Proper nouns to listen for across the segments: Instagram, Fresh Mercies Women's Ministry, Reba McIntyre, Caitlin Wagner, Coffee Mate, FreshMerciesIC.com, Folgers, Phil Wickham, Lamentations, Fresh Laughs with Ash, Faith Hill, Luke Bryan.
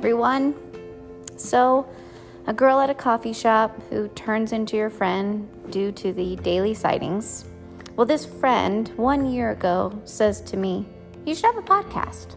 everyone. So a girl at a coffee shop who turns into your friend due to the daily sightings. Well, this friend 1 year ago says to me, you should have a podcast.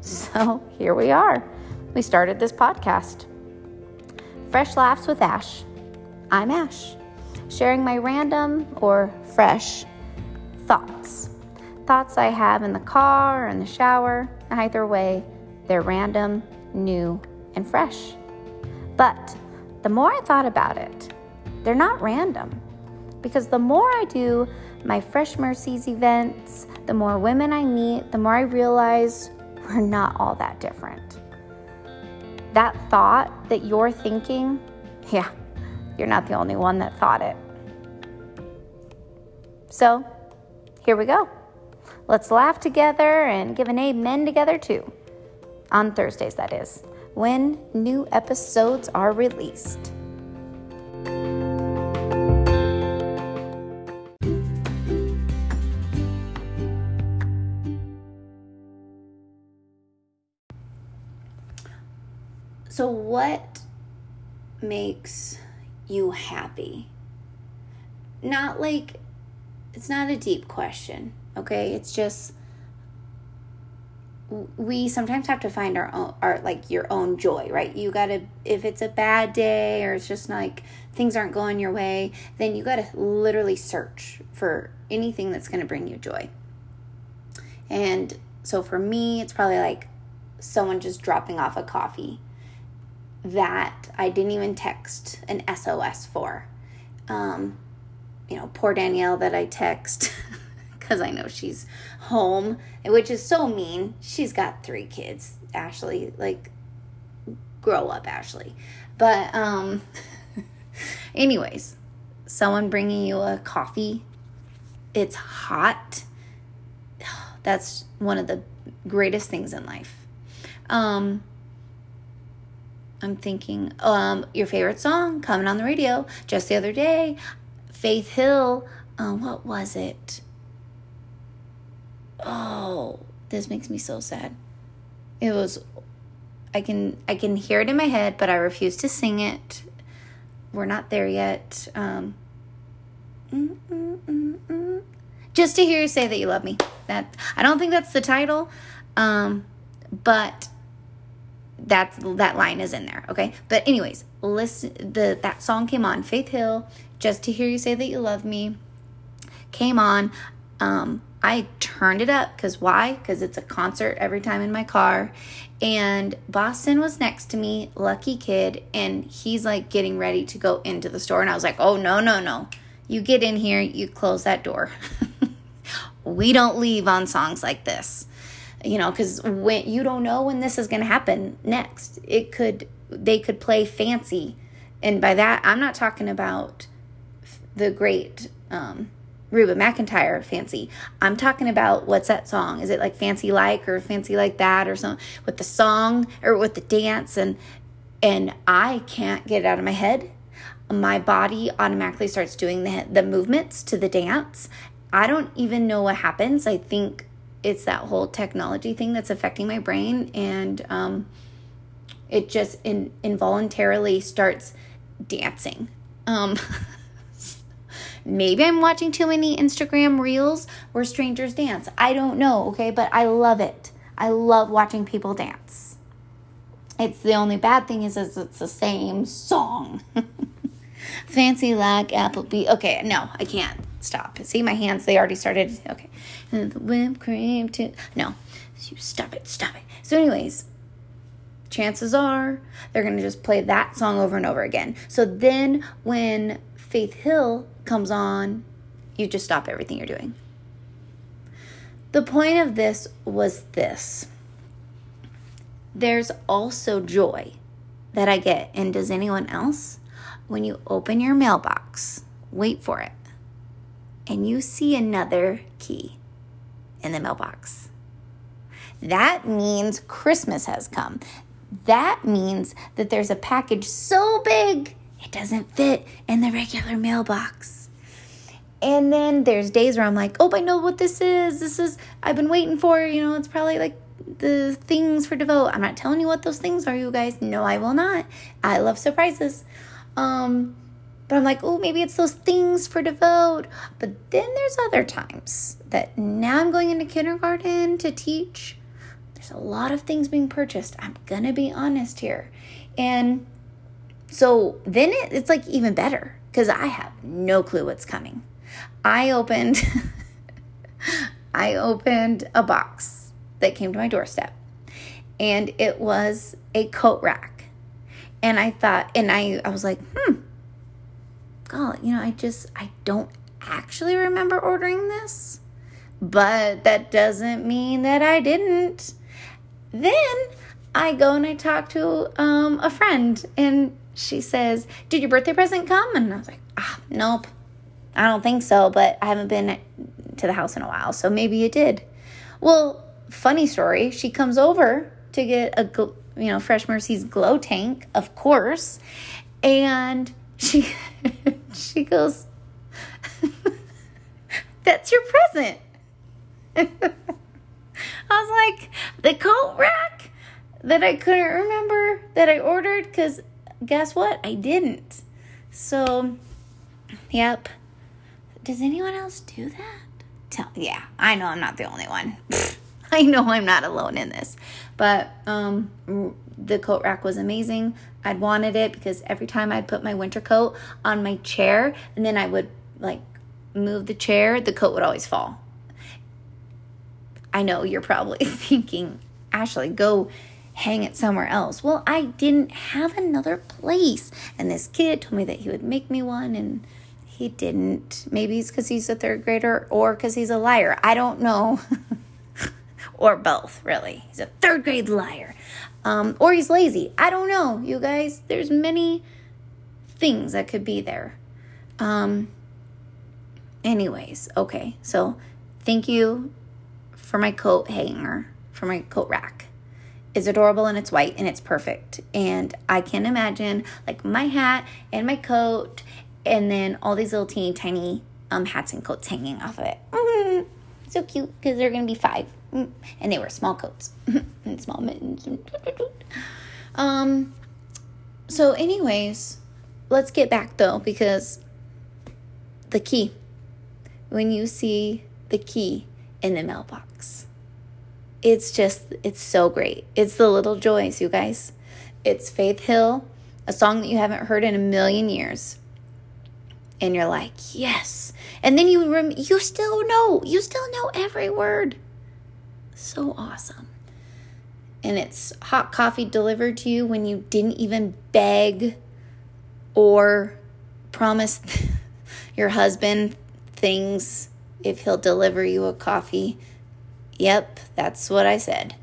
So here we are. We started this podcast, Fresh Laughs with Ash. I'm Ash, sharing my random or fresh thoughts. Thoughts I have in the car or in the shower. Either way, they're random, new, and fresh. But the more I thought about it, they're not random. Because the more I do my Fresh Mercies events, the more women I meet, the more I realize we're not all that different. That thought that you're thinking, yeah, you're not the only one that thought it. So here we go. Let's laugh together and give an amen together too. On Thursdays, that is, when new episodes are released. So what makes you happy? Not like, it's not a deep question, okay? It's just, we sometimes have to find your own joy, right? You gotta, if it's a bad day or it's just like things aren't going your way, then you gotta literally search for anything that's gonna bring you joy. And so for me, it's probably like someone just dropping off a coffee that I didn't even text an SOS for. Poor Danielle that I text because I know she's home, which is so mean. She's got 3 kids. Ashley, like, grow up, Ashley. But anyways, someone bringing you a coffee. It's hot. That's one of the greatest things in life. I'm thinking, your favorite song coming on the radio. Just the other day, Faith Hill, what was it? Oh, this makes me so sad. It was, I can hear it in my head, but I refuse to sing it. We're not there yet. Just to hear you say that you love me. That, I don't think that's the title, but that line is in there, okay? But anyways, listen, that song came on, Faith Hill, Just to Hear You Say That You Love Me, came on. I turned it up, because why? Because it's a concert every time in my car, and Boston was next to me, lucky kid, and he's like getting ready to go into the store, and I was like, oh, no, you get in here, you close that door. We don't leave on songs like this. Because when you don't know when this is going to happen next, they could play Fancy. And by that, I'm not talking about the great Reba McIntyre Fancy. I'm talking about, what's that song? Is it like Fancy Like or Fancy Like That or something with the song or with the dance? And I can't get it out of my head. My body automatically starts doing the movements to the dance. I don't even know what happens. I think it's that whole technology thing that's affecting my brain, and it just involuntarily starts dancing. Maybe I'm watching too many Instagram reels where strangers dance. I don't know, okay? But I love it. I love watching people dance. It's the only bad thing is it's the same song. Fancy Like Applebee. Okay, no, I can't. Stop. See, my hands, they already started. Okay. And the whipped cream too. No. Stop it. So anyways, chances are they're going to just play that song over and over again. So then when Faith Hill comes on, you just stop everything you're doing. The point of this was this. There's also joy that I get, and does anyone else, when you open your mailbox, wait for it, and you see another key in the mailbox. That means Christmas has come. That means that there's a package so big it doesn't fit in the regular mailbox. And then there's days where I'm like, oh, I know what this is. I've been waiting for, it's probably like the things for Devote. I'm not telling you what those things are, you guys. No, I will not. I love surprises. But I'm like, oh, maybe it's those things for Devote. But then there's other times that now I'm going into kindergarten to teach. There's a lot of things being purchased. I'm going to be honest here. And so then it's like even better because I have no clue what's coming. I opened a box that came to my doorstep, and it was a coat rack. And I thought, and I was like, God, I don't actually remember ordering this, but that doesn't mean that I didn't. Then I go and I talk to a friend, and she says, did your birthday present come? And I was like, nope, I don't think so, but I haven't been to the house in a while, so maybe it did. Well, funny story, she comes over to get a, Fresh Mercies glow tank, of course, and she goes, that's your present. I was like, the coat rack that I couldn't remember that I ordered, because guess what? I didn't. So, yep. Does anyone else do that? Yeah, I know I'm not the only one. I know I'm not alone in this. But the coat rack was amazing. I'd wanted it because every time I'd put my winter coat on my chair and then I would move the chair, the coat would always fall. I know you're probably thinking, Ashley, go hang it somewhere else. Well, I didn't have another place. And this kid told me that he would make me one, and he didn't. Maybe it's because he's a third grader or because he's a liar. I don't know. Or both, really. He's a third grade liar. Or he's lazy. I don't know, you guys. There's many things that could be there. Anyways, okay. So thank you for my coat hanger, for my coat rack. It's adorable and it's white and it's perfect. And I can imagine my hat and my coat and then all these little teeny tiny hats and coats hanging off of it. Mm-hmm. So cute, because they're going to be 5. And they were small coats and small mittens. So anyways, let's get back though, because the key, when you see the key in the mailbox, it's so great. It's the little joys, you guys. It's Faith Hill, a song that you haven't heard in a million years. And you're like, yes. And then you still know every word. So awesome. And it's hot coffee delivered to you when you didn't even beg or promise your husband things if he'll deliver you a coffee. Yep, that's what I said.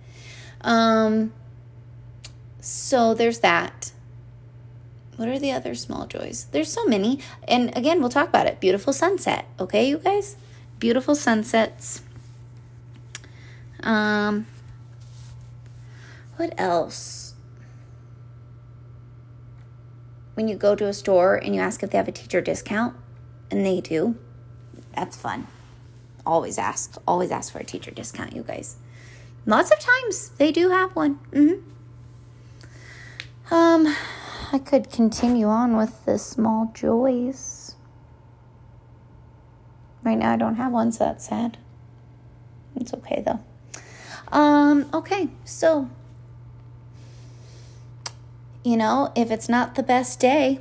So there's that. What are the other small joys? There's so many. And again, we'll talk about it. Beautiful sunset. Okay, you guys? Beautiful sunsets. What else? When you go to a store and you ask if they have a teacher discount, and they do, that's fun. Always ask for a teacher discount, you guys. Lots of times they do have one. Mm-hmm. I could continue on with the small joys. Right now I don't have one, so that's sad. It's okay though. Okay, so, if it's not the best day,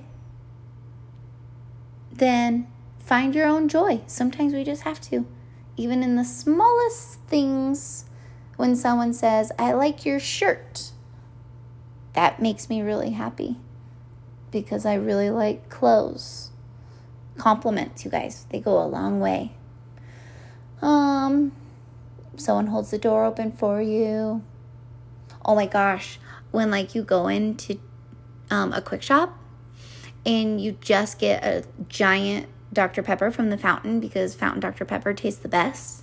then find your own joy. Sometimes we just have to. Even in the smallest things, when someone says, I like your shirt, that makes me really happy because I really like clothes. Compliments, you guys, they go a long way. Someone holds the door open for you. Oh my gosh. When you go into a Quick Shop and you just get a giant Dr. Pepper from the fountain, because fountain Dr. Pepper tastes the best.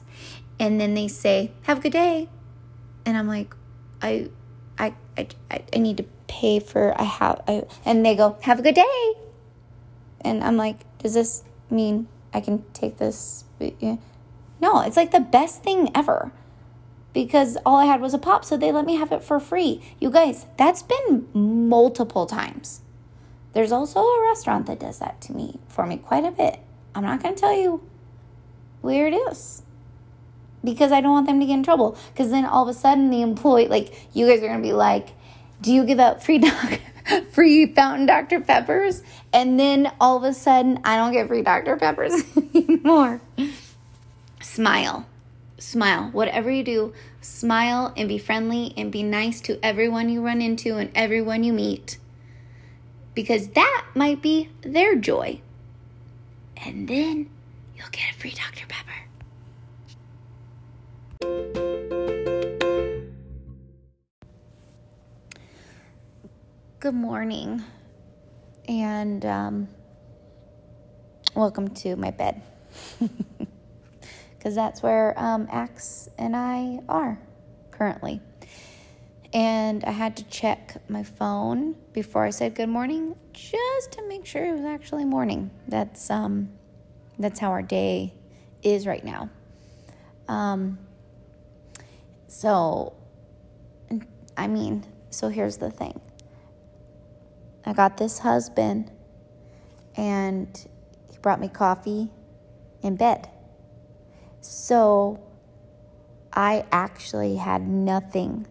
And then they say, have a good day. And I'm like, I need to pay for and they go, have a good day. And I'm like, does this mean I can take this? No, it's the best thing ever. because all I had was a pop, so they let me have it for free. You guys, that's been multiple times. There's also a restaurant that does that to me, for me, quite a bit. I'm not going to tell you where it is because I don't want them to get in trouble, because then all of a sudden the employee, like, you guys are going to be like, do you give out free fountain Dr. Peppers? And then all of a sudden I don't get free Dr. Peppers anymore. Smile. Smile. Whatever you do, smile and be friendly and be nice to everyone you run into and everyone you meet, because that might be their joy. And then you'll get a free Dr. Pepper. Good morning. And welcome to my bed. Because that's where Axe and I are currently. And I had to check my phone before I said good morning, just to make sure it was actually morning. That's how our day is right now. So here's the thing. I got this husband, and he brought me coffee in bed. So I actually had nothing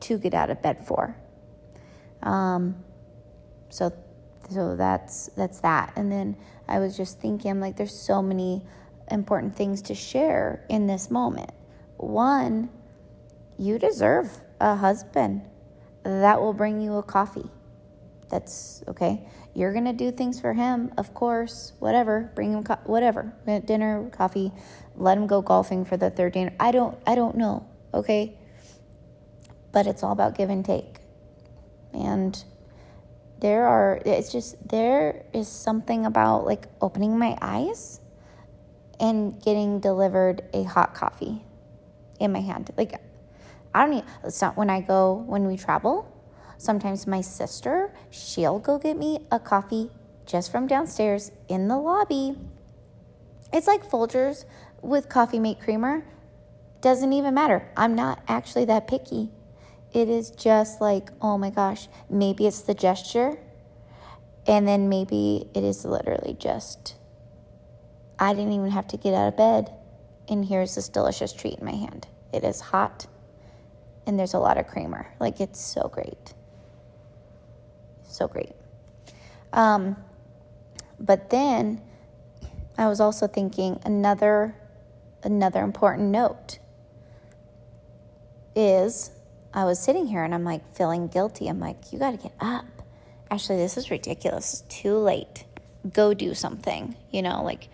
to get out of bed for. So that's that. And then I was just thinking, I'm like, there's so many important things to share in this moment. One, you deserve a husband that will bring you a coffee. That's okay. You're going to do things for him, of course, whatever, bring him whatever, dinner, coffee, let him go golfing for the third dinner. I don't know. Okay. But it's all about give and take. And there is something about, like, opening my eyes and getting delivered a hot coffee in my hand. Like, when we travel, sometimes my sister, she'll go get me a coffee just from downstairs in the lobby. It's like Folgers with Coffee Mate creamer. Doesn't even matter. I'm not actually that picky. It is just like, oh my gosh, maybe it's the gesture, and then maybe it is literally just, I didn't even have to get out of bed, and here's this delicious treat in my hand. It is hot, and there's a lot of creamer. Like, it's so great. So great. But then I was also thinking another important note is, I was sitting here and I'm like feeling guilty. I'm like, you got to get up. Actually, this is ridiculous. It's too late. Go do something. You know, like,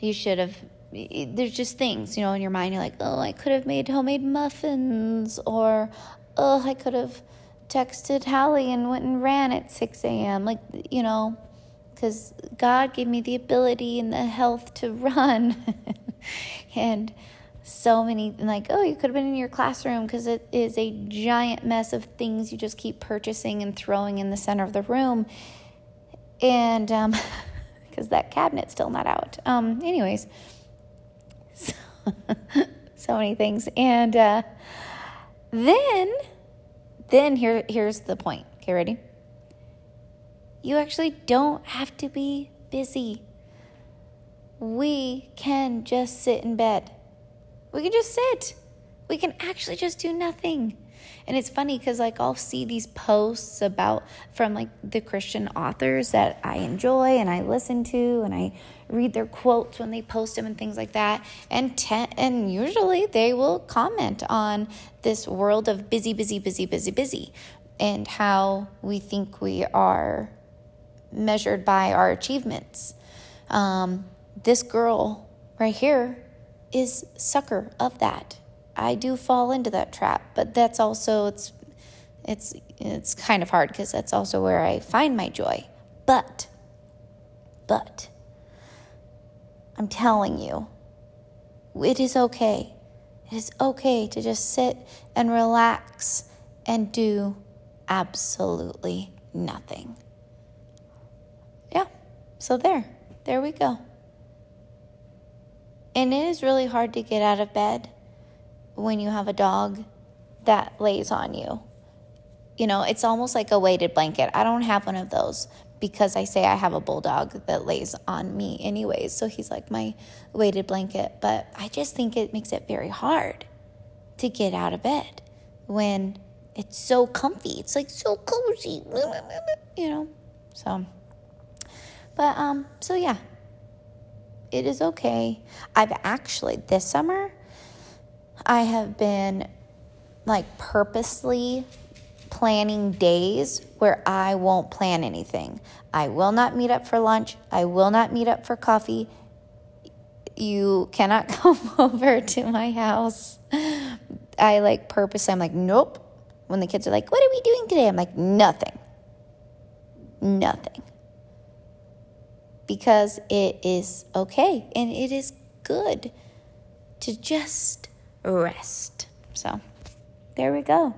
you should have. There's just things, you know, in your mind. You're like, oh, I could have made homemade muffins, or oh, I could have texted Hallie and went and ran at 6 a.m. Like, you know, because God gave me the ability and the health to run. And so many, like, oh, you could have been in your classroom, because it is a giant mess of things you just keep purchasing and throwing in the center of the room. And because that cabinet's still not out. Anyways, so many things. And then here's the point. Okay, ready? You actually don't have to be busy. We can just sit in bed. We can just sit. We can actually just do nothing. And it's funny because, like, I'll see these posts from like the Christian authors that I enjoy and I listen to, and I read their quotes when they post them and things like that. And usually they will comment on this world of busy, busy, busy, busy, busy, and how we think we are measured by our achievements. This girl right here is sucker of that. I do fall into that trap, but that's also, it's kind of hard, because that's also where I find my joy. But I'm telling you, it is okay. It is okay to just sit and relax and do absolutely nothing. Yeah. So there we go. And it is really hard to get out of bed. when you have a dog that lays on you. You know, it's almost like a weighted blanket. I don't have one of those because I say I have a bulldog that lays on me anyways. So he's like my weighted blanket. But I just think it makes it very hard to get out of bed when it's so comfy. It's like so cozy, you know. So, but, so yeah, it is okay. I've actually, this summer, I have been like purposely planning days where I won't plan anything. I will not meet up for lunch. I will not meet up for coffee. You cannot come over to my house. I like purposely, I'm like, nope. When the kids are like, what are we doing today? I'm like, nothing. Nothing. Because it is okay and it is good to just rest. So there we go.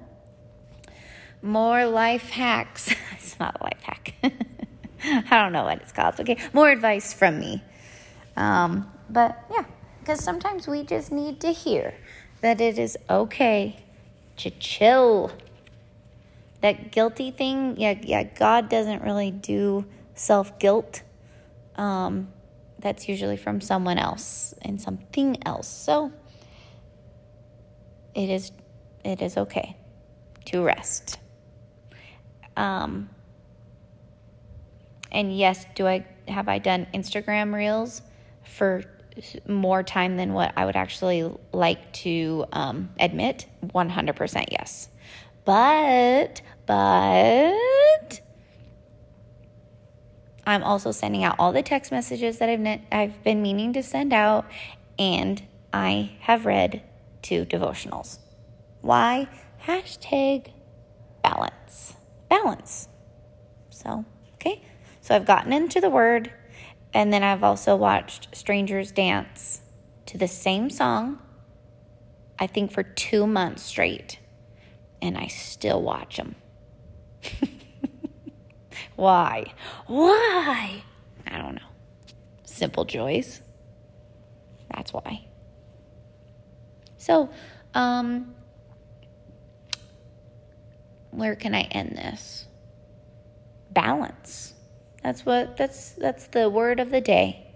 More life hacks. It's not a life hack. I don't know what it's called. Okay, more advice from me. But yeah, because sometimes we just need to hear that it is okay to chill. That guilty thing, yeah, God doesn't really do self-guilt. That's usually from someone else and something else. So it is okay to rest. And yes, have I done Instagram reels for more time than what I would actually like to admit? 100% yes. But I'm also sending out all the text messages that I've been meaning to send out, and I have read 2 devotionals. Why? Hashtag balance. Balance. So, okay. So I've gotten into the Word, and then I've also watched strangers dance to the same song, I think for 2 months straight, and I still watch them. Why? Why? I don't know. Simple joys. That's why. So, where can I end this? Balance. That's the word of the day.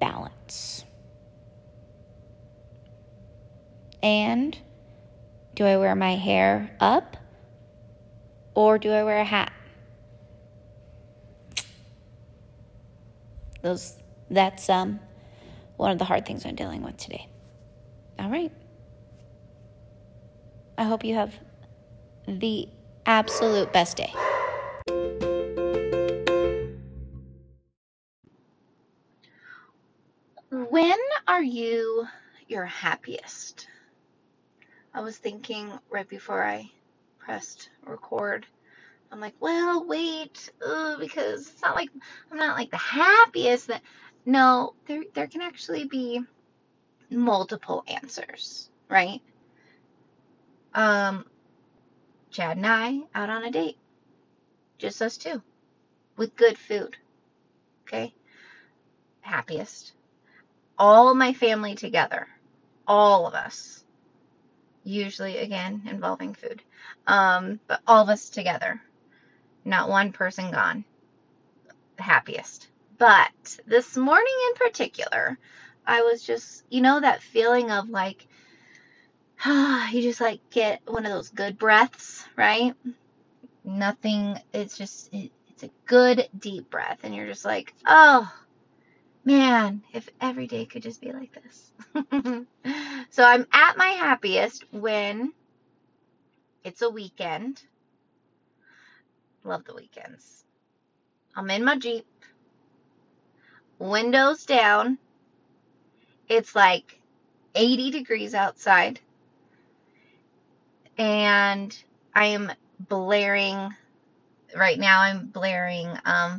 Balance. And do I wear my hair up or do I wear a hat? That's one of the hard things I'm dealing with today. All right. I hope you have the absolute best day. When are you your happiest? I was thinking right before I pressed record. I'm like, well, wait, because it's not like I'm not like the happiest. No, there can actually be multiple answers, right? Chad and I out on a date. Just us two. With good food. Okay? Happiest. All my family together. All of us. Usually, again, involving food. But all of us together. Not one person gone. Happiest. But this morning in particular, I was just, you know, that feeling of like, you just like get one of those good breaths, right? Nothing, it's just, it's a good deep breath. And you're just like, oh, man, if every day could just be like this. So I'm at my happiest when it's a weekend. Love the weekends. I'm in my Jeep. Windows down. It's like 80 degrees outside. And I am blaring, right now I'm blaring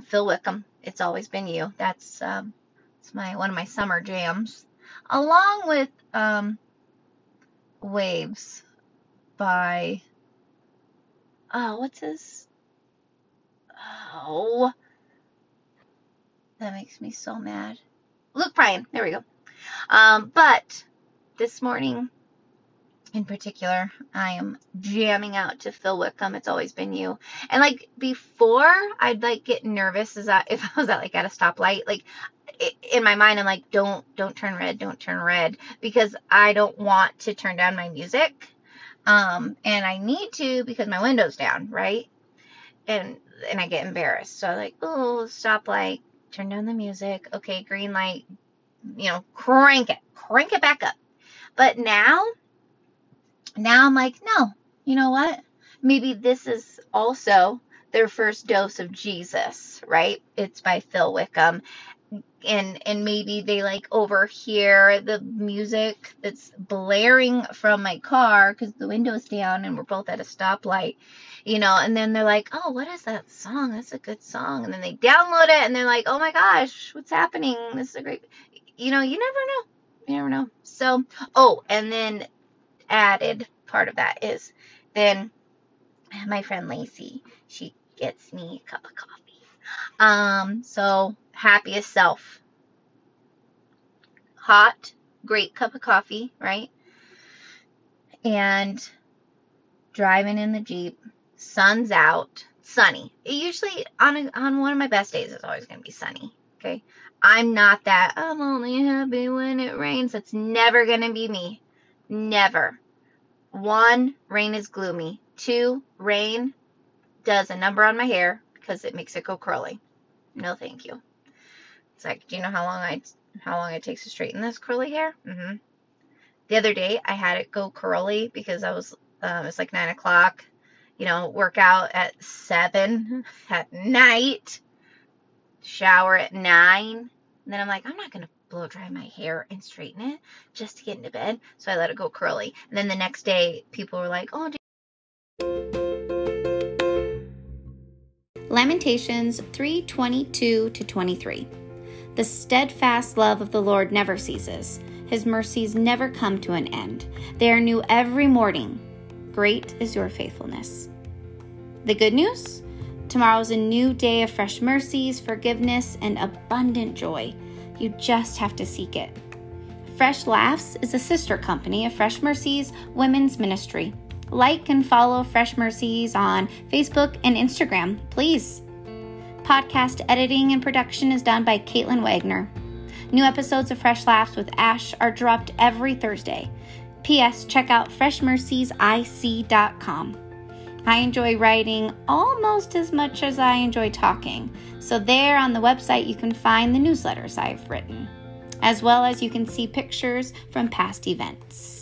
Phil Wickham, It's Always Been You. That's it's one of my summer jams. Along with Waves by, that makes me so mad. Luke Bryan, there we go. But this morning in particular, I am jamming out to Phil Wickham, It's Always Been You. And like before, I'd like get nervous as if I was at like at a stoplight, like in my mind, I'm like, don't turn red, because I don't want to turn down my music. And I need to because my window's down, right? And I get embarrassed. So I'm like, oh, stoplight, turn down the music. Okay, green light, you know, crank it back up. But now I'm like, no, you know what? Maybe this is also their first dose of Jesus, right? It's by Phil Wickham. And maybe they like overhear the music that's blaring from my car because the window's down and we're both at a stoplight, you know, and then they're like, oh, what is that song? That's a good song. And then they download it and they're like, oh my gosh, what's happening? This is a great, you know, you never know. You never know. So, oh, and then added part of that is then my friend Lacey, she gets me a cup of coffee. So happiest self, hot, great cup of coffee, right? And driving in the Jeep, sun's out, sunny. It usually on one of my best days, it's always going to be sunny. Okay. I'm not that I'm only happy when it rains. That's never going to be me. Never. 1, rain is gloomy. 2, rain does a number on my hair. Because it makes it go curly. No, thank you. It's like, do you know how long it takes to straighten this curly hair? Mm-hmm. The other day, I had it go curly because I was, it's like 9 o'clock, you know, work out at 7 at night, shower at 9. And then I'm like, I'm not going to blow dry my hair and straighten it just to get into bed. So I let it go curly. And then the next day, people were like, oh, Lamentations 3:22-23. The steadfast love of the Lord never ceases. His mercies never come to an end. They are new every morning. Great is your faithfulness. The good news? Tomorrow is a new day of fresh mercies, forgiveness, and abundant joy. You just have to seek it. Fresh Laughs is a sister company of Fresh Mercies Women's Ministry. Like and follow Fresh Mercies on Facebook and Instagram, please. Podcast editing and production is done by Caitlin Wagner. New episodes of Fresh Laughs with Ash are dropped every Thursday. P.S. Check out FreshMerciesIC.com. I enjoy writing almost as much as I enjoy talking. So there on the website you can find the newsletters I've written, as well as you can see pictures from past events.